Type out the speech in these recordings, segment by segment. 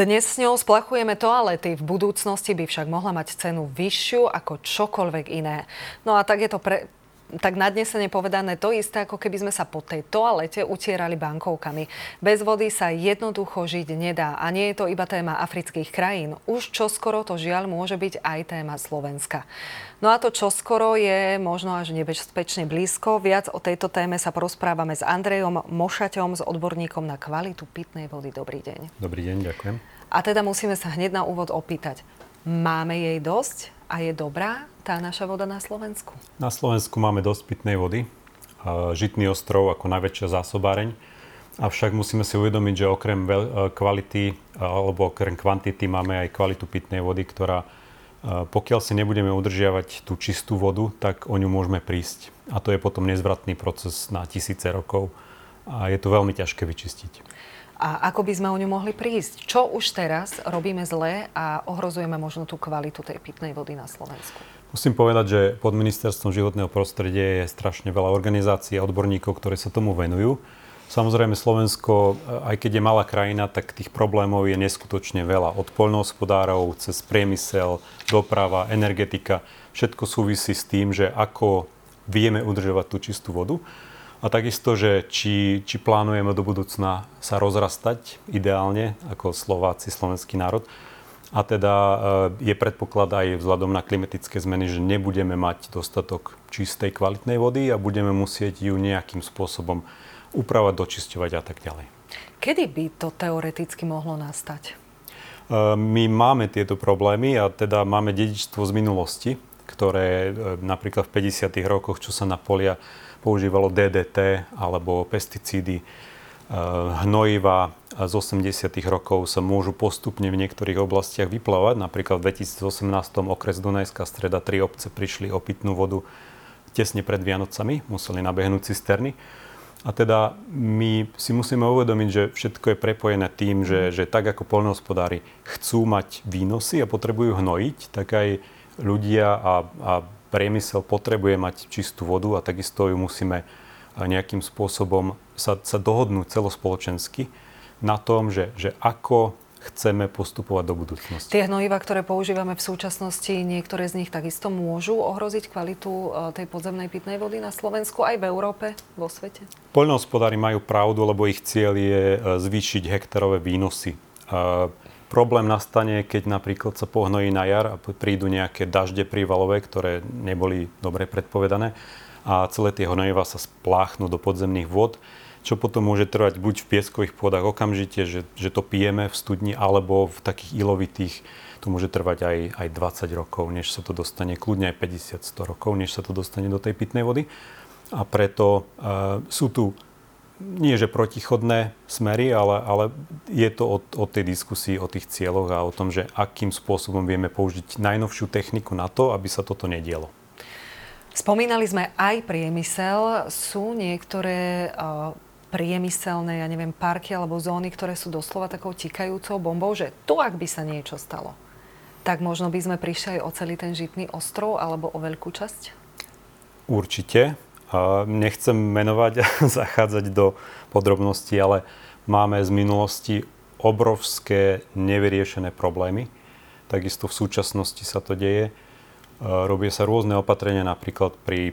Dnes s ňou splachujeme toalety, v budúcnosti by však mohla mať cenu vyššiu ako čokoľvek iné. No a tak je to tak nadnesene povedané to isté, ako keby sme sa po tej toalete utierali bankovkami. Bez vody sa jednoducho žiť nedá a nie je to iba téma afrických krajín. Už čoskoro to žiaľ môže byť aj téma Slovenska. No a to čoskoro je možno až nebezpečne blízko. Viac o tejto téme sa porozprávame s Andrejom Mošaťom, s odborníkom na kvalitu pitnej vody. Dobrý deň. Dobrý deň, ďakujem. A teda musíme sa hneď na úvod opýtať. Máme jej dosť? A je dobrá tá naša voda na Slovensku? Na Slovensku máme dosť pitnej vody. Žitný ostrov ako najväčšia zásobáreň. Avšak musíme si uvedomiť, že okrem kvality alebo okrem kvantity máme aj kvalitu pitnej vody, ktorá pokiaľ si nebudeme udržiavať tú čistú vodu, tak o ňu môžeme prísť. A to je potom nezvratný proces na tisíce rokov. A je to veľmi ťažké vyčistiť. A ako by sme o ňu mohli prísť? Čo už teraz robíme zle a ohrozujeme možno tú kvalitu tej pitnej vody na Slovensku? Musím povedať, že pod Ministerstvom životného prostredia je strašne veľa organizácií a odborníkov, ktorí sa tomu venujú. Samozrejme Slovensko, aj keď je malá krajina, tak tých problémov je neskutočne veľa. Od poľnohospodárov, cez priemysel, doprava, energetika. Všetko súvisí s tým, že ako vieme udržovať tú čistú vodu. A takisto, že či plánujeme do budúcna sa rozrastať ideálne ako Slováci, slovenský národ. A teda je predpoklad aj vzhľadom na klimatické zmeny, že nebudeme mať dostatok čistej kvalitnej vody a budeme musieť ju nejakým spôsobom upravať, dočisťovať a tak ďalej. Kedy by to teoreticky mohlo nastať? My máme tieto problémy a teda máme dedičstvo z minulosti, ktoré napríklad v 50. rokoch, čo sa na polia používalo DDT alebo pesticídy, hnojiva z 80. rokov sa môžu postupne v niektorých oblastiach vyplavať. Napríklad v 2018. okres Dunajská streda 3 obce prišli o pitnú vodu tesne pred Vianocami, museli nabehnúť cisterny. A teda my si musíme uvedomiť, že všetko je prepojené tým, že tak ako poľnohospodári chcú mať výnosy a potrebujú hnojiť, tak aj ľudia a priemysel potrebuje mať čistú vodu a takisto ju musíme nejakým spôsobom sa dohodnúť celospoločensky na tom, že ako chceme postupovať do budúcnosti. Tie hnojivá, ktoré používame v súčasnosti, niektoré z nich takisto môžu ohroziť kvalitu tej podzemnej pitnej vody na Slovensku, aj v Európe, vo svete? Poľnohospodári majú pravdu, lebo ich cieľ je zvýšiť hektárové výnosy. Problém nastane, keď napríklad sa pohnojí na jar a prídu nejaké dažde prívalové, ktoré neboli dobre predpovedané a celé tie hnojivá sa spláchnú do podzemných vôd, čo potom môže trvať buď v pieskových pôdach okamžite, že to pijeme v studni, alebo v takých ilovitých, to môže trvať aj 20 rokov, než sa to dostane, kľudne aj 50-100 rokov, než sa to dostane do tej pitnej vody. A preto sú tu nie, že protichodné smery, ale je to o tej diskusii, o tých cieľoch a o tom, že akým spôsobom vieme použiť najnovšiu techniku na to, aby sa toto nedialo. Spomínali sme aj priemysel. Sú niektoré priemyselné, parky alebo zóny, ktoré sú doslova takou tikajúcou bombou, že tu, ak by sa niečo stalo, tak možno by sme prišli aj o celý ten žitný ostrov alebo o veľkú časť? Určite. Nechcem menovať a zachádzať do podrobností, ale máme z minulosti obrovské nevyriešené problémy. Takisto v súčasnosti sa to deje. Robia sa rôzne opatrenia, napríklad pri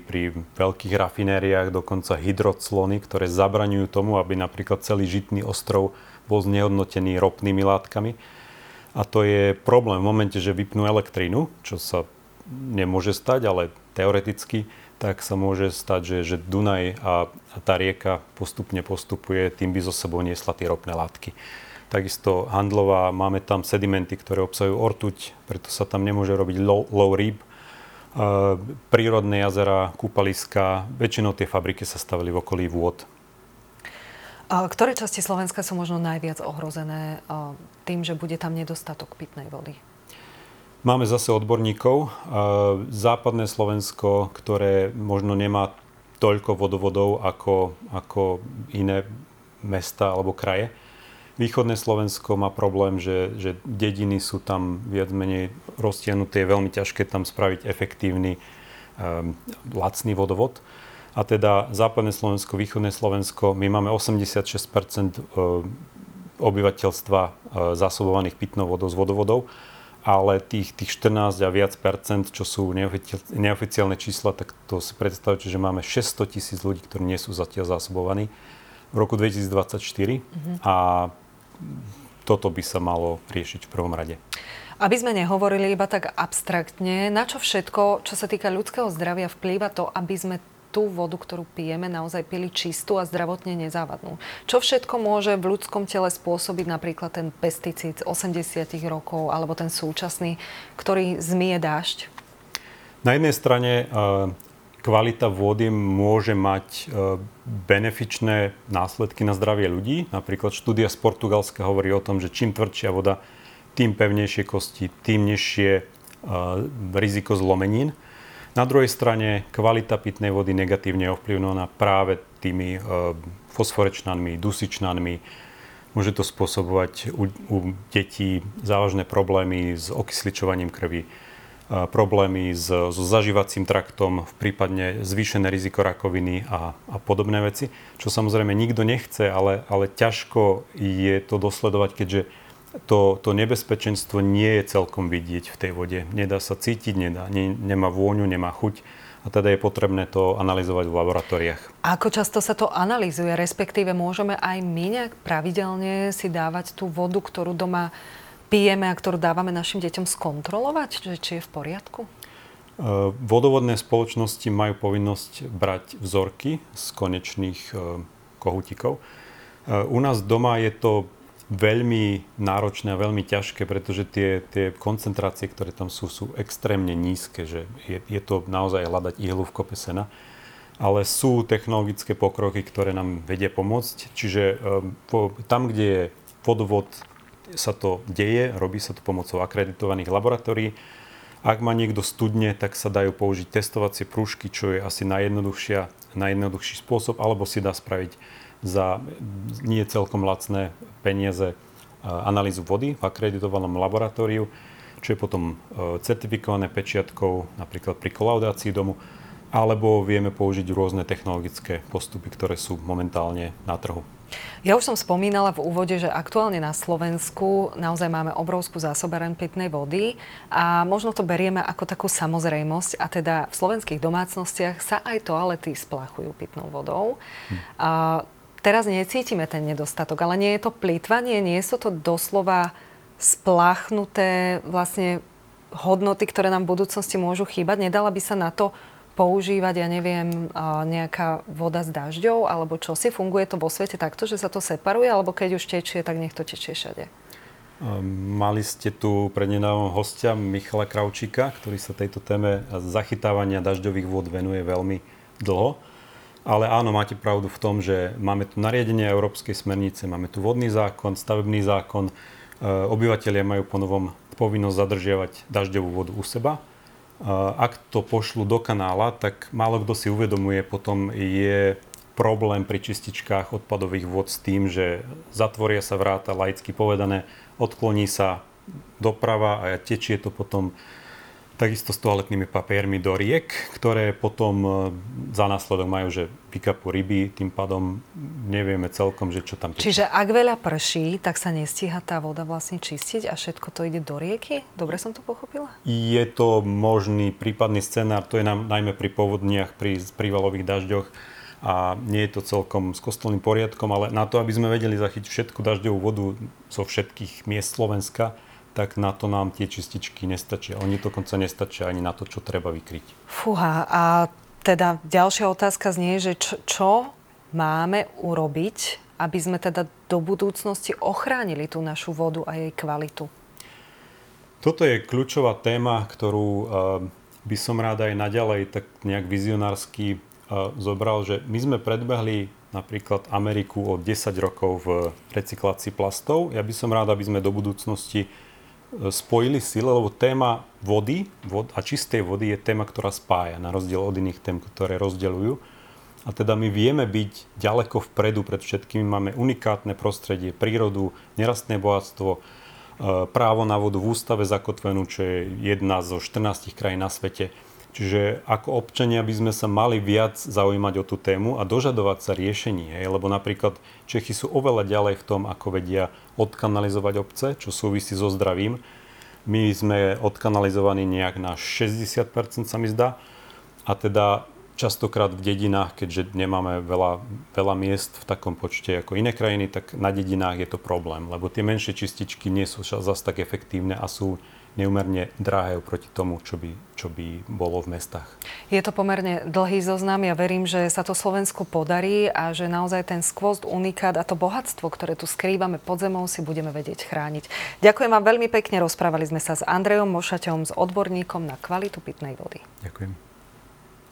veľkých rafinériách, dokonca hydroclony, ktoré zabraňujú tomu, aby napríklad celý žitný ostrov bol znehodnotený ropnými látkami. A to je problém v momente, že vypnú elektrínu, čo sa nemôže stať, ale teoreticky tak sa môže stať, že Dunaj a tá rieka postupuje, tým by zo sebou niesla tie ropné látky. Takisto Handlová, máme tam sedimenty, ktoré obsahujú ortuť, preto sa tam nemôže robiť lov rýb. Prírodné jazera, kúpaliska, väčšinou tie fabriky sa stavili v okolí vôd. A ktoré časti Slovenska sú možno najviac ohrozené tým, že bude tam nedostatok pitnej vody? Máme zase odborníkov. Západné Slovensko, ktoré možno nemá toľko vodovodov ako iné mesta alebo kraje. Východné Slovensko má problém, že dediny sú tam viac menej roztiahnuté. Je veľmi ťažké tam spraviť efektívny, lacný vodovod. A teda Západné Slovensko, Východné Slovensko, my máme 86% obyvateľstva zásobovaných pitnou vodou z vodovodov, ale tých 14 a viac percent, čo sú neoficiálne čísla, tak to si predstavujete, že máme 600 000 ľudí, ktorí nie sú zatiaľ zásobovaní v roku 2024 a toto by sa malo riešiť v prvom rade. Aby sme nehovorili iba tak abstraktne, na čo všetko, čo sa týka ľudského zdravia, vplýva to, aby sme tú vodu, ktorú pijeme, naozaj pili čistú a zdravotne nezávadnú? Čo všetko môže v ľudskom tele spôsobiť napríklad ten pesticíd z 80 rokov alebo ten súčasný, ktorý zmije dážď? Na jednej strane kvalita vody môže mať benefičné následky na zdravie ľudí. Napríklad štúdia z Portugalska hovorí o tom, že čím tvrdšia voda, tým pevnejšie kosti, tým nižšie riziko zlomenín. Na druhej strane kvalita pitnej vody negatívne ovplyvnená práve tými fosforečnanmi, dusičnanmi. Môže to spôsobovať u detí závažné problémy s okysličovaním krvi, problémy so zažívacím traktom, prípadne zvýšené riziko rakoviny a podobné veci, čo samozrejme nikto nechce, ale ťažko je to dosledovať, keďže to nebezpečenstvo nie je celkom vidieť v tej vode. Nedá sa cítiť, nemá vôňu, nemá chuť a teda je potrebné to analyzovať v laboratóriách. Ako často sa to analyzuje, respektíve môžeme aj my nejak pravidelne si dávať tú vodu, ktorú doma pijeme a ktorú dávame našim deťom, skontrolovať, či je v poriadku? Vodovodné spoločnosti majú povinnosť brať vzorky z konečných kohútikov. U nás doma je to veľmi náročné a veľmi ťažké, pretože tie koncentrácie, ktoré tam sú extrémne nízke, že je to naozaj hľadať ihlu v kope sena. Ale sú technologické pokroky, ktoré nám vedia pomôcť. Čiže tam, kde je vodovod, sa to deje, robí sa to pomocou akreditovaných laboratórií. Ak má niekto studne, tak sa dajú použiť testovacie prúžky, čo je asi najjednoduchší spôsob, alebo si dá spraviť za nie celkom lacné peniaze analýzu vody v akreditovanom laboratóriu, čo je potom certifikované pečiatkou, napríklad pri kolaudácii domu, alebo vieme použiť rôzne technologické postupy, ktoré sú momentálne na trhu. Ja už som spomínala v úvode, že aktuálne na Slovensku naozaj máme obrovskú zásobareň pitnej vody a možno to berieme ako takú samozrejmosť, a teda v slovenských domácnostiach sa aj toalety splachujú pitnou vodou. Teraz necítime ten nedostatok, ale nie je to plytvanie, nie sú to doslova spláchnuté vlastne hodnoty, ktoré nám v budúcnosti môžu chýbať. Nedala by sa na to používať, ja neviem, nejaká voda s dažďou alebo čosi? Funguje to vo svete takto, že sa to separuje, alebo keď už tečie, tak nech to tečie všade? Mali ste tu prednedávom hostia Michala Kraučíka, ktorý sa tejto téme zachytávania dažďových vôd venuje veľmi dlho. Ale áno, máte pravdu v tom, že máme tu nariadenie Európskej smernice, máme tu vodný zákon, stavebný zákon. Obyvatelia majú ponovom povinnosť zadržiavať dažďovú vodu u seba. Ak to pošlu do kanála, tak málo kto si uvedomuje, potom je problém pri čističkách odpadových vod s tým, že zatvoria sa vráta, laicky povedané, odkloní sa doprava a tečie to potom takisto s toaletnými papiermi do riek, ktoré potom za následok majú, že vykapú ryby, tým pádom nevieme celkom, že čo tam tečie. Čiže ak veľa prší, tak sa nestíha tá voda vlastne čistiť a všetko to ide do rieky? Dobre som to pochopila? Je to možný prípadný scenár, to je najmä pri povodniach, pri prívalových dažďoch a nie je to celkom s kostolným poriadkom, ale na to, aby sme vedeli zachytiť všetku dažďovú vodu zo všetkých miest Slovenska, tak na to nám tie čističky nestačia. Oni dokonca nestačia ani na to, čo treba vykryť. Fúha, a teda ďalšia otázka znie, že čo máme urobiť, aby sme teda do budúcnosti ochránili tú našu vodu a jej kvalitu? Toto je kľúčová téma, ktorú by som rád aj naďalej tak nejak vizionársky zobral, že my sme predbehli napríklad Ameriku o 10 rokov v recyklácii plastov. Ja by som rád, aby sme do budúcnosti spojili sily, lebo téma vody a čistej vody je téma, ktorá spája, na rozdiel od iných tém, ktoré rozdeľujú. A teda my vieme byť ďaleko vpredu pred všetkými. Máme unikátne prostredie, prírodu, nerastné bohatstvo, právo na vodu v ústave zakotvenú, čo je jedna zo 14 krajín na svete. Čiže ako občania by sme sa mali viac zaujímať o tú tému a dožadovať sa riešení. Lebo napríklad Čechy sú oveľa ďalej v tom, ako vedia odkanalizovať obce, čo súvisí so zdravím. My sme odkanalizovaní nejak na 60%, sa mi zdá. A teda častokrát v dedinách, keďže nemáme veľa miest v takom počte ako iné krajiny, tak na dedinách je to problém. Lebo tie menšie čističky nie sú zase tak efektívne a sú neúmerne drahé oproti tomu, čo by bolo v mestách. Je to pomerne dlhý zoznam. Ja verím, že sa to Slovensku podarí a že naozaj ten skvost, unikát a to bohatstvo, ktoré tu skrývame pod zemou, si budeme vedieť chrániť. Ďakujem vám veľmi pekne. Rozprávali sme sa s Andrejom Mošaťom, s odborníkom na kvalitu pitnej vody. Ďakujem.